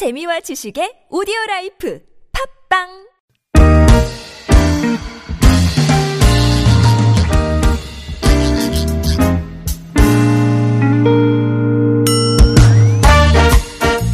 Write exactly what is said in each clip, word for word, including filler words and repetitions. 재미와 지식의 오디오라이프 팝빵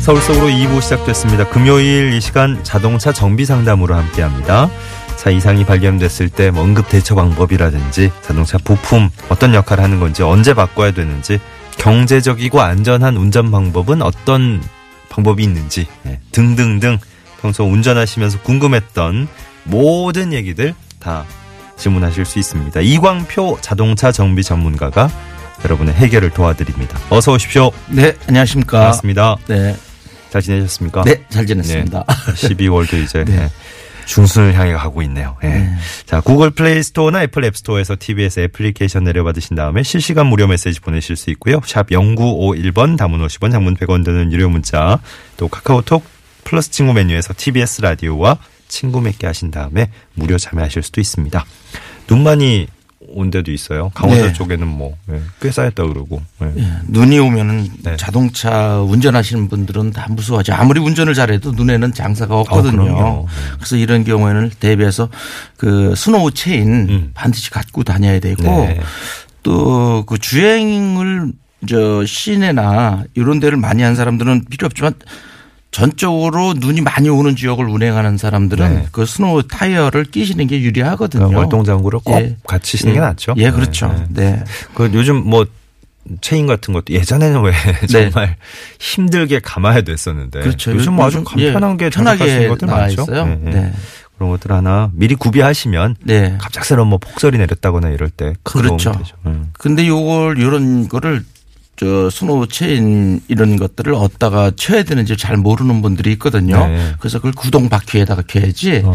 서울 속으로 이 부 시작됐습니다. 금요일 이 시간 자동차 정비 상담으로 함께합니다. 차 이상이 발견됐을 때 뭐 응급 대처 방법이라든지 자동차 부품 어떤 역할을 하는 건지 언제 바꿔야 되는지 경제적이고 안전한 운전 방법은 어떤 방법이 있는지 네, 등등등 평소 운전하시면서 궁금했던 모든 얘기들 다 질문하실 수 있습니다. 이광표 자동차 정비 전문가가 여러분의 해결을 도와드립니다. 어서 오십시오. 네, 안녕하십니까. 반갑습니다. 네. 잘 지내셨습니까? 네, 잘 지냈습니다. 네, 십이월도 이제 네. 중순을 향해 가고 있네요. 네. 네. 자, 구글 플레이 스토어나 애플 앱 스토어에서 티비에스 애플리케이션 내려받으신 다음에 실시간 무료 메시지 보내실 수 있고요. 샵 공구오일 번 담은 오십 원 장문 백 원 드는 유료 문자 또 카카오톡 플러스 친구 메뉴에서 티비에스 라디오와 친구 맺게 하신 다음에 무료 참여하실 수도 있습니다. 눈만이 온 데도 있어요. 강원도 네. 쪽에는 뭐 꽤 쌓였다 그러고. 네. 네. 눈이 오면은 네. 자동차 운전하시는 분들은 다 무서워하죠. 아무리 운전을 잘해도 눈에는 장사가 없거든요. 어, 그래서 이런 경우에는 대비해서 그 스노우 체인 음. 반드시 갖고 다녀야 되고 네. 또 그 주행을 저 시내나 이런 데를 많이 한 사람들은 필요 없지만 전적으로 눈이 많이 오는 지역을 운행하는 사람들은 네. 그 스노우 타이어를 끼시는 게 유리하거든요. 그러니까 월동장구를 꼭 예. 같이 신는 예. 게 낫죠. 예, 그렇죠. 네. 네. 그 요즘 뭐 체인 같은 것도 예전에는 왜 네. 정말 힘들게 감아야 됐었는데 그렇죠. 요즘 뭐 아주 간편한 예. 게 편하게 장착할 수 있는 것들 많죠. 네. 네. 네. 그런 것들 하나 미리 구비하시면 네. 갑작스러운 뭐 폭설이 내렸다거나 이럴 때 큰 도움이 되죠. 근데 요걸 요런 거를 저 스노우 체인 이런 것들을 어디다가 쳐야 되는지 잘 모르는 분들이 있거든요. 네. 그래서 그걸 구동 바퀴에다가 켜야지. 어.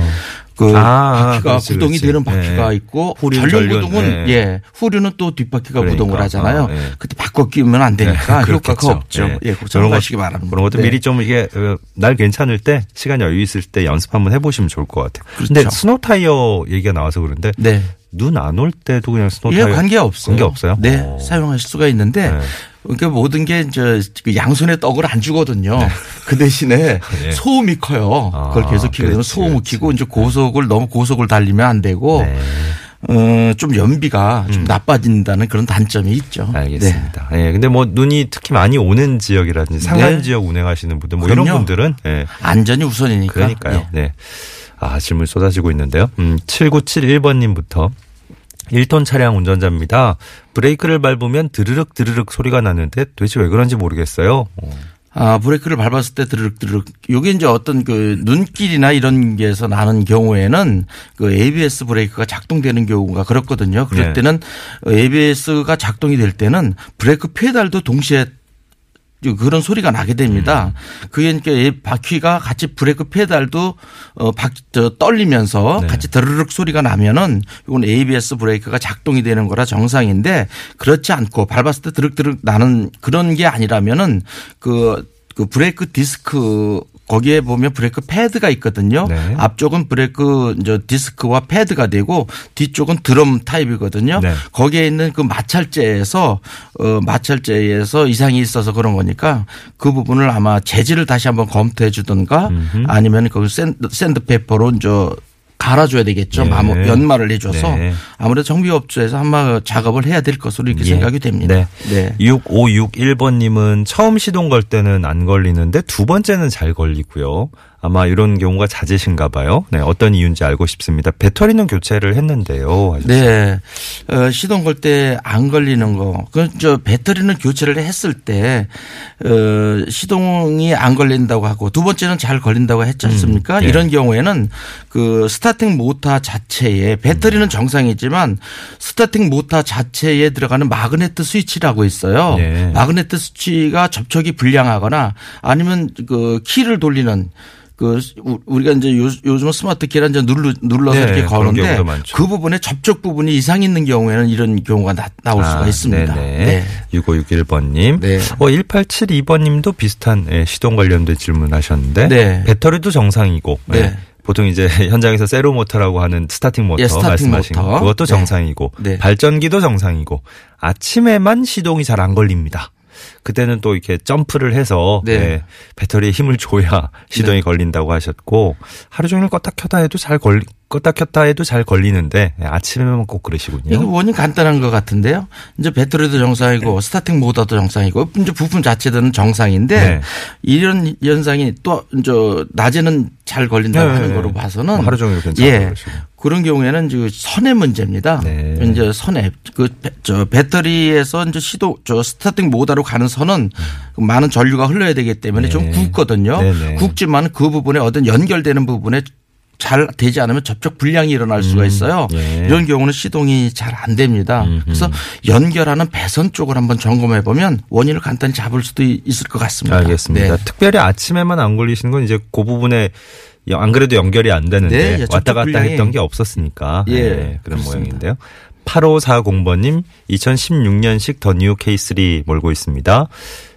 그 아, 바퀴가 그렇지, 구동이 그렇지. 되는 바퀴가 네. 있고 후륜, 전륜 구동은 네. 예 후륜은 또 뒷바퀴가 그러니까. 구동을 하잖아요. 아, 네. 그때 바꿔 끼우면 안 되니까 네. 효과가 없죠. 네. 예, 고정하시기 바랍니다. 그런 것도 미리 좀 이게 날 괜찮을 때 시간 여유 있을 때 연습 한번 해보시면 좋을 것 같아요. 그런데 그렇죠. 스노우 타이어 얘기가 나와서 그런데. 네. 눈 안 올 때도 그냥 스노우 타이어 예, 관계 없어요. 관계 없어요. 네, 오. 사용하실 수가 있는데 네. 그러니까 모든 게 이제 양손에 떡을 안 주거든요. 네. 그 대신에 네. 소음이 커요. 아, 그걸 계속 키게 되면 소음을 키고 이제 고속을 너무 고속을 달리면 안 되고 네. 어, 좀 연비가 음. 좀 나빠진다는 그런 단점이 있죠. 알겠습니다. 예, 네. 네. 근데 뭐 눈이 특히 많이 오는 지역이라든지 상한 네. 지역 운행하시는 분들 뭐 그럼요. 이런 분들은 네. 안전이 우선이니까. 그러니까요. 네. 네. 아, 질문 쏟아지고 있는데요. 음, 칠구칠일 번님부터 일 톤 차량 운전자입니다. 브레이크를 밟으면 드르륵 드르륵 소리가 나는데 도대체 왜 그런지 모르겠어요. 어. 아, 브레이크를 밟았을 때 드르륵 드르륵. 요게 이제 어떤 그 눈길이나 이런 게에서 나는 경우에는 그 에이비에스 브레이크가 작동되는 경우가 그렇거든요. 그럴 네. 때는 에이비에스가 작동이 될 때는 브레이크 페달도 동시에 그런 소리가 나게 됩니다. 음. 그게 그러니까 바퀴가 같이 브레이크 페달도 어, 바, 저, 떨리면서 네. 같이 드르륵 소리가 나면은 이건 에이비에스 브레이크가 작동이 되는 거라 정상인데 그렇지 않고 밟았을 때 드륵드륵 나는 그런 게 아니라면은 그, 그 브레이크 디스크 거기에 보면 브레이크 패드가 있거든요. 네. 앞쪽은 브레이크 이제 디스크와 패드가 되고 뒤쪽은 드럼 타입이거든요. 네. 거기에 있는 그 마찰제에서 어 마찰제에서 이상이 있어서 그런 거니까 그 부분을 아마 재질을 다시 한번 검토해 주든가 음흠. 아니면 거기 샌드, 샌드페퍼로 이제 갈아줘야 되겠죠. 네. 마모, 연마를 해줘서 네. 아무래도 정비업체에서 한마 작업을 해야 될 것으로 이렇게 예. 생각이 됩니다. 네. 네. 육오육일 번님은 처음 시동 걸 때는 안 걸리는데 두 번째는 잘 걸리고요. 아마 이런 경우가 잦으신가 봐요. 네. 어떤 이유인지 알고 싶습니다. 배터리는 교체를 했는데요. 하셨어요. 네. 어, 시동 걸 때 안 걸리는 거. 그 저 배터리는 교체를 했을 때 어, 시동이 안 걸린다고 하고 두 번째는 잘 걸린다고 했지 않습니까? 음. 네. 이런 경우에는 그 스타팅 모터 자체에 배터리는 음. 정상이지만 스타팅 모터 자체에 들어가는 마그네트 스위치라고 있어요. 네. 마그네트 스위치가 접촉이 불량하거나 아니면 그 키를 돌리는 그 우리가 이제 요즘 스마트 키를 이제 눌러 눌러서 네, 이렇게 거는데 그 부분에 접촉 부분이 이상 있는 경우에는 이런 경우가 나, 나올 아, 수가 있습니다. 네. 육오육일 번님, 네. 어, 일팔칠이 번님도 비슷한 예, 시동 관련된 질문하셨는데 네. 배터리도 정상이고. 네. 예. 보통 이제 현장에서 세로 모터라고 하는 스타팅 모터 예, 스타팅 말씀하신 모터. 그것도 정상이고 네. 네. 발전기도 정상이고 아침에만 시동이 잘 안 걸립니다. 그때는 또 이렇게 점프를 해서 네. 네, 배터리에 힘을 줘야 시동이 네. 걸린다고 하셨고 하루 종일 껐다 켰다 해도 잘 걸리 껐다 켰다 해도 잘 걸리는데 네, 아침에만 꼭 그러시군요. 이거 원인 간단한 것 같은데요. 이제 배터리도 정상이고 네. 스타팅 모드도 정상이고 이제 부품 자체는 정상인데 네. 이런 현상이 또 이제 낮에는 잘 걸린다는 네, 네, 네. 거로 봐서는 하루 종일 괜찮아요. 예. 그런 경우에는 지금 선의 문제입니다. 네. 이제 선의 그 저 배터리에서 이제 시도 저 스타팅 모드로 가는 선은 음. 많은 전류가 흘러야 되기 때문에 네. 좀 굵거든요. 네, 네. 굵지만 그 부분에 어떤 연결되는 부분에 잘 되지 않으면 접촉 불량이 일어날 음, 수가 있어요. 예. 이런 경우는 시동이 잘 안 됩니다. 음흠. 그래서 연결하는 배선 쪽을 한번 점검해 보면 원인을 간단히 잡을 수도 있을 것 같습니다. 알겠습니다. 네. 특별히 아침에만 안 걸리시는 건 이제 그 부분에 안 그래도 연결이 안 되는데 네, 예, 왔다 갔다 불량이. 했던 게 없었으니까 예, 네, 그런 그렇습니다. 모양인데요. 팔오사공 번님 이천십육 년식 더 뉴 케이 쓰리 몰고 있습니다.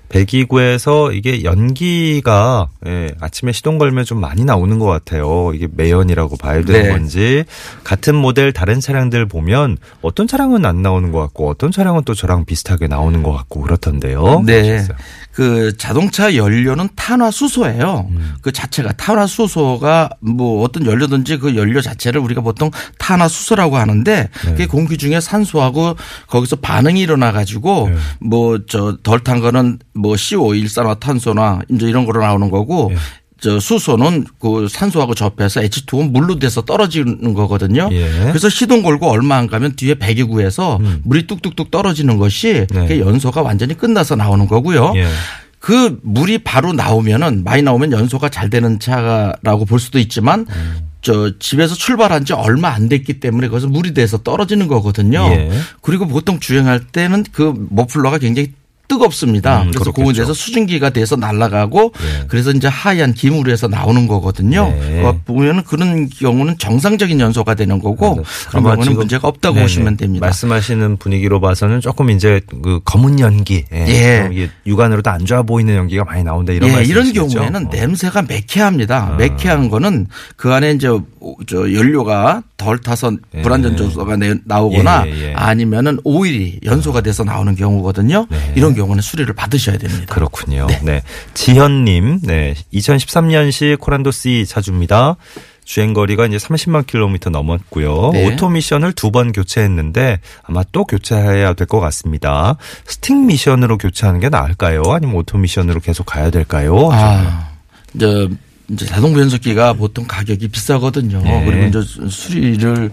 백이 구에서 이게 연기가 예, 아침에 시동 걸면 좀 많이 나오는 것 같아요. 이게 매연이라고 봐야 되는 네. 건지 같은 모델 다른 차량들 보면 어떤 차량은 안 나오는 것 같고 어떤 차량은 또 저랑 비슷하게 나오는 것 같고 그렇던데요. 네, 아셨어요? 그 자동차 연료는 탄화수소예요. 음. 그 자체가 탄화수소가 뭐 어떤 연료든지 그 연료 자체를 우리가 보통 탄화수소라고 하는데 네. 그게 공기 중에 산소하고 거기서 반응이 일어나 가지고 네. 뭐 저 덜 탄 거는 뭐 씨오 일산화탄소나 이제 이런 거로 나오는 거고 예. 저 수소는 그 산소하고 접해서 에이치 투 오 물로 돼서 떨어지는 거거든요. 예. 그래서 시동 걸고 얼마 안 가면 뒤에 배기구에서 음. 물이 뚝뚝뚝 떨어지는 것이 네. 연소가 완전히 끝나서 나오는 거고요. 예. 그 물이 바로 나오면은 많이 나오면 연소가 잘 되는 차라고 볼 수도 있지만 음. 저 집에서 출발한 지 얼마 안 됐기 때문에 거기서 물이 돼서 떨어지는 거거든요. 예. 그리고 보통 주행할 때는 그 머플러가 굉장히 뜨겁습니다. 음, 그래서 고온에서 수증기가 돼서 날아가고 예. 그래서 이제 하얀 기물이 해서 나오는 거거든요. 네. 보면 그런 경우는 정상적인 연소가 되는 거고 네. 그런 경우는 문제가 없다고 네네. 보시면 됩니다. 말씀하시는 분위기로 봐서는 조금 이제 그 검은 연기, 예. 예. 육안으로도 안 좋아 보이는 연기가 많이 나온다 이런 예. 말씀이시죠. 이런 경우에는 어. 냄새가 매캐합니다. 아. 매캐한 거는 그 안에 이제 저 연료가 덜 타서 예. 불안전조소가 나오거나 예. 예. 아니면은 오일이 연소가 돼서 나오는 경우거든요. 네. 이런 경우는 수리를 받으셔야 됩니다. 그렇군요. 네. 네. 지현님, 네. 이천십삼 년식 코란도 C 차주입니다. 주행거리가 이제 삼십만 킬로미터 넘었고요. 네. 오토미션을 두 번 교체했는데 아마 또 교체해야 될 것 같습니다. 스틱 미션으로 교체하는 게 나을까요? 아니면 오토미션으로 계속 가야 될까요? 아, 이제 이제 자동 변속기가 보통 가격이 비싸거든요. 네. 그리고 이제 수리를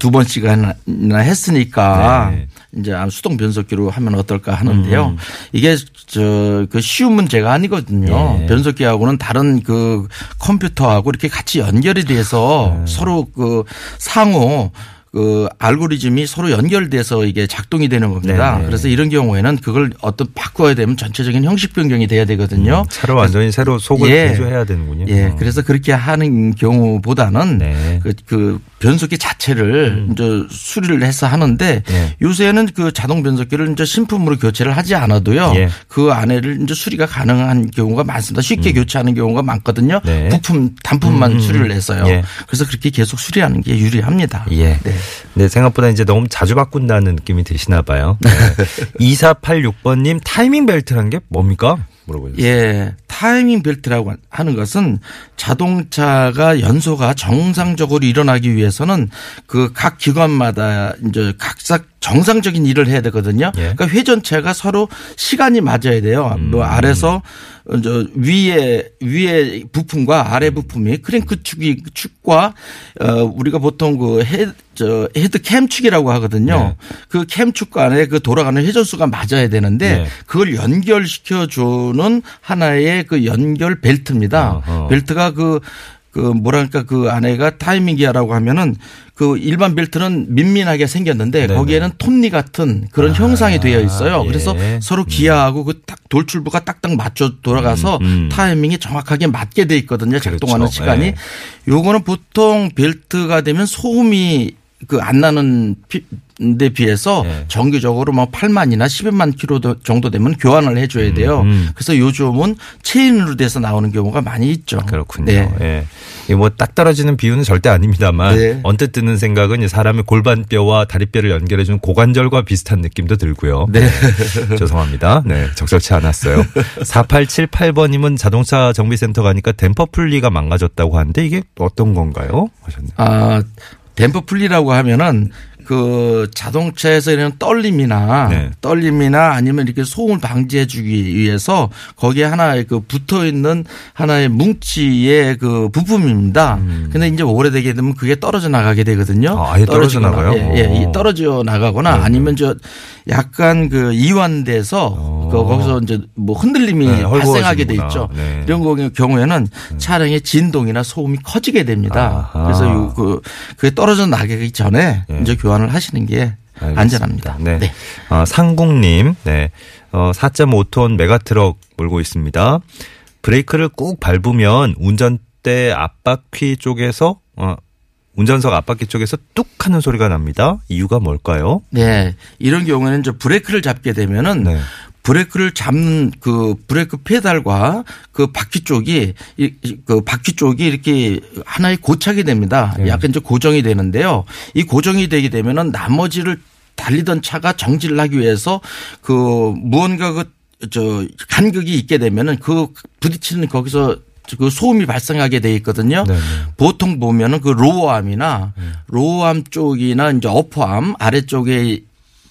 두 번씩이나 했으니까 네. 이제 수동 변속기로 하면 어떨까 하는데요. 음. 이게 저 그 쉬운 문제가 아니거든요. 네. 변속기하고는 다른 그 컴퓨터하고 이렇게 같이 연결이 돼서 네. 서로 그 상호 그 알고리즘이 서로 연결돼서 이게 작동이 되는 겁니다. 네네. 그래서 이런 경우에는 그걸 어떤 바꿔야 되면 전체적인 형식 변경이 돼야 되거든요. 음, 차로 완전히 새로 속을 예. 개조해야 되는군요. 예, 어. 그래서 그렇게 하는 경우보다는 네. 그, 그 변속기 자체를 음. 이제 수리를 해서 하는데 네. 요새는 그 자동 변속기를 이제 신품으로 교체를 하지 않아도요. 예. 그 안에를 이제 수리가 가능한 경우가 많습니다. 쉽게 음. 교체하는 경우가 많거든요. 네. 부품 단품만 음. 수리를 해서요. 예. 그래서 그렇게 계속 수리하는 게 유리합니다. 예. 네. 네, 생각보다 이제 너무 자주 바꾼다는 느낌이 드시나 봐요. 네. 이사팔육 번님 타이밍 벨트란 게 뭡니까? 물어보셨어요. 예, 타이밍 벨트라고 하는 것은 자동차가 연소가 정상적으로 일어나기 위해서는 그 각 기관마다 이제 각각 정상적인 일을 해야 되거든요. 예. 그러니까 회전체가 서로 시간이 맞아야 돼요. 음. 뭐 아래서 이제 위에 위에 부품과 아래 부품이 크랭크 축이 축과 어, 우리가 보통 그 헤드 저 헤드 캠축이라고 하거든요. 네. 그 캠축 안에 그 돌아가는 회전수가 맞아야 되는데 네. 그걸 연결시켜 주는 하나의 그 연결 벨트입니다. 어허. 벨트가 그 그 뭐랄까 그 안에가 타이밍 기어라고 하면은 그 일반 벨트는 민민하게 생겼는데 네네. 거기에는 톱니 같은 그런 아, 형상이 되어 있어요. 예. 그래서 서로 기아하고 그 딱 돌출부가 딱딱 맞춰 돌아가서 음, 음. 타이밍이 정확하게 맞게 돼 있거든요. 작동하는 그렇죠. 시간이. 예. 요거는 보통 벨트가 되면 소음이 그 안 나는 데 비해서 네. 정기적으로 뭐 팔만이나 십이만 킬로 정도 되면 교환을 해 줘야 돼요. 음, 음. 그래서 요즘은 체인으로 돼서 나오는 경우가 많이 있죠. 그렇군요. 네. 네. 이게 뭐 딱 떨어지는 비유는 절대 아닙니다만 네. 언뜻 드는 생각은 사람의 골반뼈와 다리뼈를 연결해 주는 고관절과 비슷한 느낌도 들고요. 네. 네. 죄송합니다. 네. 적절치 않았어요. 사팔칠팔 번님은 자동차 정비센터 가니까 댐퍼 풀리가 망가졌다고 하는데 이게 어떤 건가요? 하셨네요. 아, 댐퍼 풀리라고 하면은 그 자동차에서 이런 떨림이나 네. 떨림이나 아니면 이렇게 소음을 방지해 주기 위해서 거기에 하나의 그 붙어 있는 하나의 뭉치의 그 부품입니다. 음. 근데 이제 오래되게 되면 그게 떨어져 나가게 되거든요. 아, 아예 떨어져 나가요? 예, 예, 떨어져 나가거나 네. 아니면 저 약간 그 이완돼서 오. 거기서 이제 뭐 흔들림이 네, 발생하게 돼 있죠. 네. 이런 경우에는 네. 차량의 진동이나 소음이 커지게 됩니다. 아하. 그래서 그 그게 떨어져 나가기 전에 네. 이제 교환 을 하시는 게 알겠습니다. 안전합니다. 네. 네. 아, 상공님, 네. 어, 사 점 오 톤 메가트럭 몰고 있습니다. 브레이크를 꾹 밟으면 운전대 앞바퀴 쪽에서 어, 운전석 앞바퀴 쪽에서 뚝 하는 소리가 납니다. 이유가 뭘까요? 네, 이런 경우에는 이제 브레이크를 잡게 되면은. 네. 브레이크를 잡는 그 브레이크 페달과 그 바퀴 쪽이 그 바퀴 쪽이 이렇게 하나의 고착이 됩니다. 약간 이제 고정이 되는데요. 이 고정이 되게 되면은 나머지를 달리던 차가 정지를 하기 위해서 그 무언가 그 저 간격이 있게 되면은 그 부딪히는 거기서 그 소음이 발생하게 돼 있거든요. 네네. 보통 보면은 그 로어암이나 로어암 쪽이나 이제 어퍼암 아래쪽에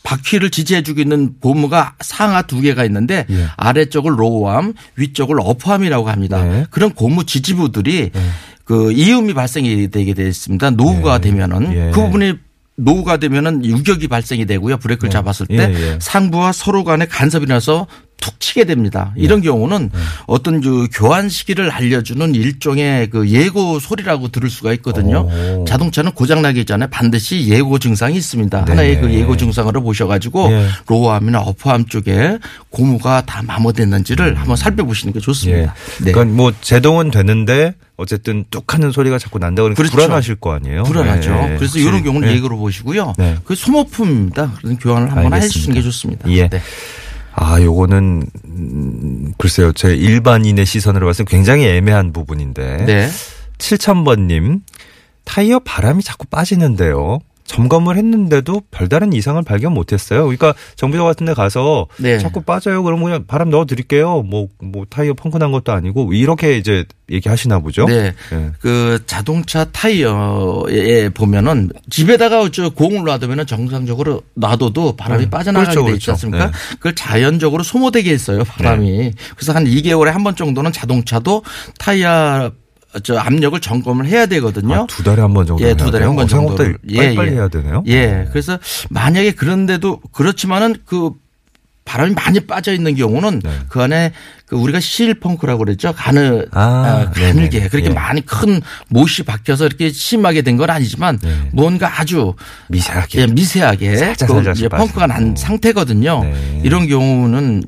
바퀴를 지지해주고 있는 고무가 상하 두 개가 있는데 예. 아래쪽을 로우암, 위쪽을 어퍼암이라고 합니다. 예. 그런 고무 지지부들이 예. 그 이음이 발생이 되게 되어 있습니다. 노후가 예. 되면은 예. 그 부분이 노후가 되면은 유격이 발생이 되고요. 브레이크를 예. 잡았을 때 예. 예. 상부와 서로 간에 간섭이 나서 툭 치게 됩니다. 이런 예. 경우는 예. 어떤 그 교환 시기를 알려주는 일종의 그 예고 소리라고 들을 수가 있거든요. 오. 자동차는 고장나기 전에 반드시 예고 증상이 있습니다. 네. 하나의 그 예고 증상으로 보셔가지고 예. 로어암이나 어퍼암 쪽에 고무가 다 마모됐는지를 음. 한번 살펴보시는 게 좋습니다. 예. 네. 그러니까 뭐 제동은 되는데 어쨌든 뚝 하는 소리가 자꾸 난다 그러니까 그렇죠. 불안하실 거 아니에요. 불안하죠. 예. 그래서 이런 경우는 예. 예고로 보시고요. 네. 그 소모품입니다. 그래서 교환을 한번 해주시는 게 좋습니다. 예. 네. 아, 요거는, 음, 글쎄요. 제 일반인의 시선으로 봤을 때 굉장히 애매한 부분인데. 네. 칠천 번님, 타이어 바람이 자꾸 빠지는데요. 점검을 했는데도 별다른 이상을 발견 못했어요. 그러니까 정비소 같은 데 가서 네. 자꾸 빠져요. 그러면 그냥 바람 넣어드릴게요. 뭐, 뭐 타이어 펑크난 것도 아니고 이렇게 이제 얘기하시나 보죠. 네. 네. 그 자동차 타이어에 보면은 집에다가 저 공을 놔두면은 정상적으로 놔둬도 바람이 네. 빠져나가게 그렇죠, 그렇죠. 돼 있지 않습니까? 네. 그걸 자연적으로 소모되게 했어요. 바람이. 네. 그래서 한 이 개월에 한 번 정도는 자동차도 타이어 저 압력을 점검을 해야 되거든요. 아, 두 달에 한 번 정도. 예, 두 달에 한 번 정도. 빨리 예, 빨리 예. 해야 되네요. 예, 네. 그래서 만약에 그런데도 그렇지만은 그 바람이 많이 빠져 있는 경우는 네. 그 안에 그 우리가 실펑크라고 그랬죠. 가늘 아, 가늘게 네네. 그렇게 예. 많이 큰 못이 박혀서 이렇게 심하게 된 건 아니지만 네. 뭔가 아주 미세하게 예, 미세하게 살짝 그 살짝 펑크가 난 상태거든요. 네. 이런 경우는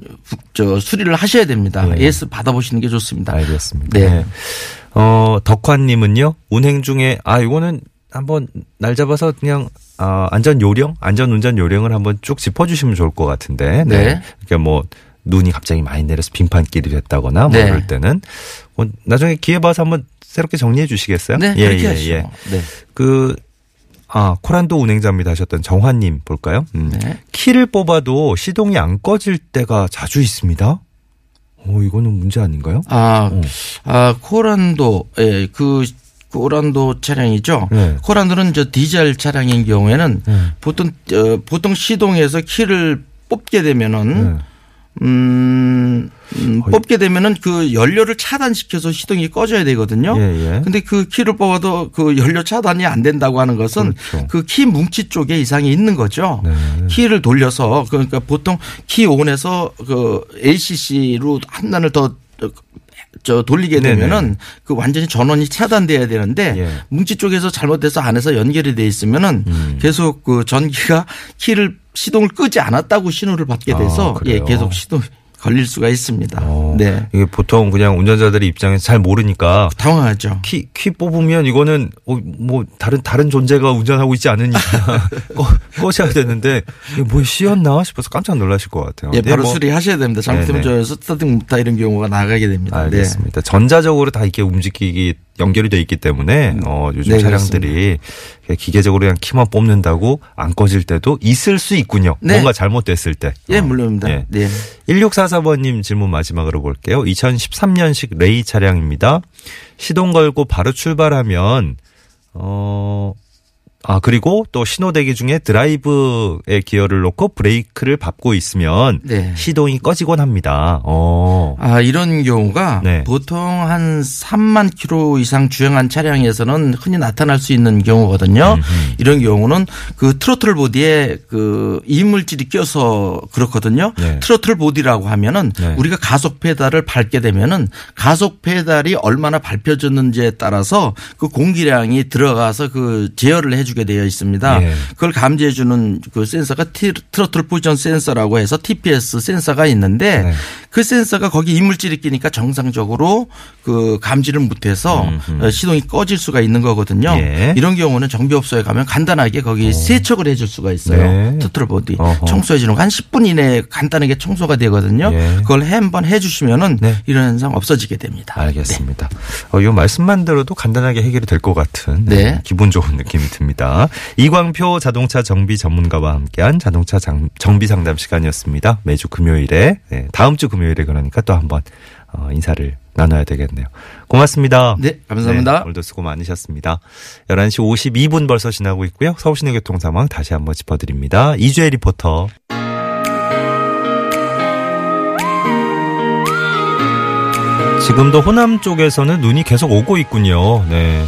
저 수리를 하셔야 됩니다. 네. 에이에스 받아보시는 게 좋습니다. 알겠습니다. 네. 네. 어, 덕환님은요, 운행 중에, 아, 이거는 한번 날 잡아서 그냥, 아, 안전 요령? 안전 운전 요령을 한번 쭉 짚어주시면 좋을 것 같은데. 네. 네. 그러니까 뭐, 눈이 갑자기 많이 내려서 빙판길이 됐다거나, 뭐, 네. 그럴 때는. 뭐 나중에 기회 봐서 한번 새롭게 정리해 주시겠어요? 네. 예, 그렇게 예, 하시죠. 예. 네. 그, 아, 코란도 운행자입니다 하셨던 정환님 볼까요? 음. 네. 키를 뽑아도 시동이 안 꺼질 때가 자주 있습니다. 오, 이거는 문제 아닌가요? 아, 어. 아, 코란도, 예, 그, 코란도 차량이죠. 네. 코란도는 저 디젤 차량인 경우에는 네. 보통, 어, 보통 시동에서 키를 뽑게 되면은, 네. 음, 음 뽑게 되면은 그 연료를 차단시켜서 시동이 꺼져야 되거든요. 예, 예. 근데 그 키를 뽑아도 그 연료 차단이 안 된다고 하는 것은 그렇죠. 그 키 뭉치 쪽에 이상이 있는 거죠. 네. 키를 돌려서 그러니까 보통 키 온에서 그 에이씨씨로 한 단을 더 저 돌리게 되면은 네네. 그 완전히 전원이 차단돼야 되는데 예. 뭉치 쪽에서 잘못돼서 안에서 연결이 돼 있으면은 음. 계속 그 전기가 키를 시동을 끄지 않았다고 신호를 받게 돼서 아, 예, 계속 시동 걸릴 수가 있습니다. 어, 네. 이게 보통 그냥 운전자들의 입장에서 잘 모르니까 당황하죠. 키, 키 뽑으면 이거는 어, 뭐 다른 다른 존재가 운전하고 있지 않으니까 꺼셔야 되는데 뭐 씌었나 싶어서 깜짝 놀라실 것 같아요. 예, 바로 뭐, 수리하셔야 됩니다. 잘못하면 저 스타팅 다 이런 경우가 나가게 됩니다. 알겠습니다. 네. 전자적으로 다 이렇게 움직이기 연결이 돼 있기 때문에 어, 요즘 네, 차량들이 그렇습니다. 기계적으로 그냥 키만 뽑는다고 안 꺼질 때도 있을 수 있군요. 네. 뭔가 잘못됐을 때. 예, 어. 물론입니다. 예. 네. 일육사사 번님 질문 마지막으로 볼게요. 이천십삼 년식 레이 차량입니다. 시동 걸고 바로 출발하면 어, 아 그리고 또 신호대기 중에 드라이브에 기어를 놓고 브레이크를 밟고 있으면 네. 시동이 꺼지곤 합니다. 어. 아 이런 경우가 네. 보통 한 삼만 킬로미터 이상 주행한 차량에서는 흔히 나타날 수 있는 경우거든요. 음흠. 이런 경우는 그 트로틀 보디에 그 이물질이 껴서 그렇거든요. 네. 트로틀 보디라고 하면은 네. 우리가 가속 페달을 밟게 되면은 가속 페달이 얼마나 밟혀졌는지에 따라서 그 공기량이 들어가서 그 제어를 해 주게 되어 있습니다. 예. 그걸 감지해 주는 그 센서가 트로틀 포지션 센서라고 해서 티피에스 센서가 있는데 네. 그 센서가 거기 이물질이 끼니까 정상적으로 그 감지를 못해서 음흠. 시동이 꺼질 수가 있는 거거든요. 예. 이런 경우는 정비업소에 가면 간단하게 거기 오. 세척을 해줄 수가 있어요. 네. 트로틀 보디 청소해 주는 거 한 십 분 이내에 간단하게 청소가 되거든요. 예. 그걸 한번 해 주시면은 네. 이런 현상 없어지게 됩니다. 알겠습니다. 네. 어, 이 말씀만 들어도 간단하게 해결이 될 것 같은 네. 기분 좋은 느낌이 듭니다. 이광표 자동차 정비 전문가와 함께한 자동차 장, 정비 상담 시간이었습니다. 매주 금요일에 네, 다음 주 금요일에 그러니까 또 한번 어, 인사를 나눠야 되겠네요. 고맙습니다. 네, 감사합니다. 네, 오늘도 수고 많으셨습니다. 열한 시 오십이 분 벌써 지나고 있고요. 서울시내 교통 상황 다시 한번 짚어드립니다. 이주혜 리포터. 지금도 호남 쪽에서는 눈이 계속 오고 있군요. 네.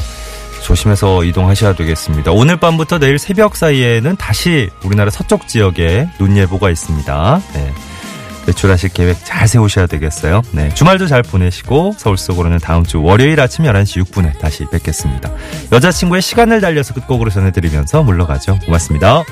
조심해서 이동하셔야 되겠습니다. 오늘 밤부터 내일 새벽 사이에는 다시 우리나라 서쪽 지역에 눈 예보가 있습니다. 네. 외출하실 계획 잘 세우셔야 되겠어요. 네. 주말도 잘 보내시고 서울 속으로는 다음 주 월요일 아침 열한 시 육 분에 다시 뵙겠습니다. 여자친구의 시간을 달려서 끝곡으로 전해드리면서 물러가죠. 고맙습니다.